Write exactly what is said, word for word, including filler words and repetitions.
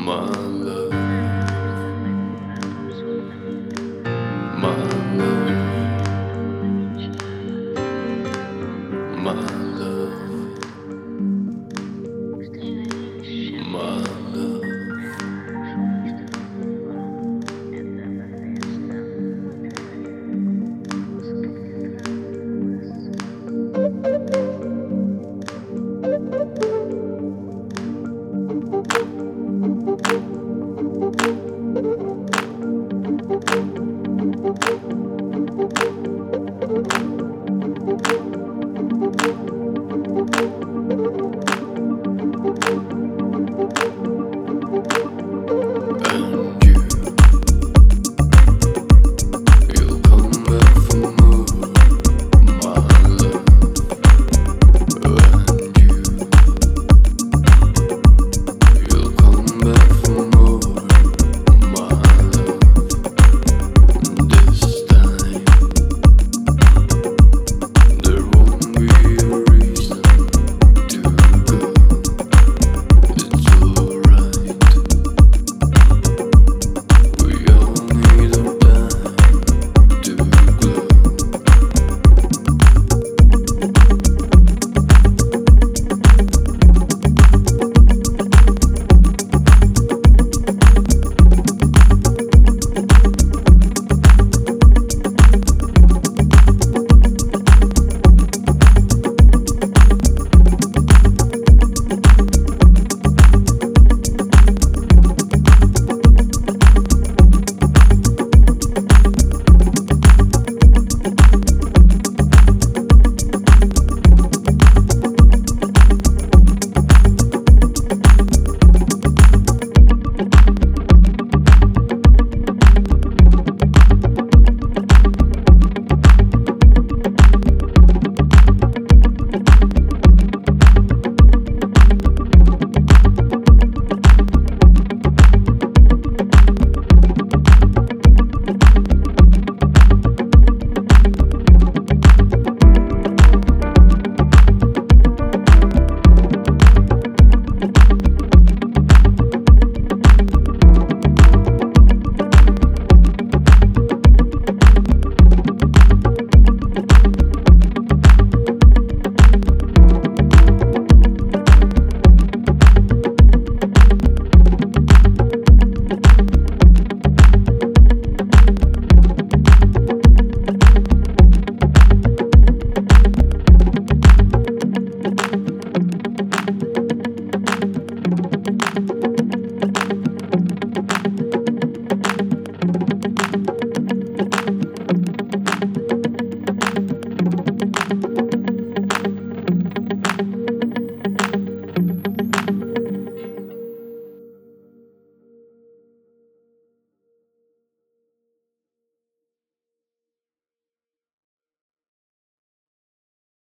My love.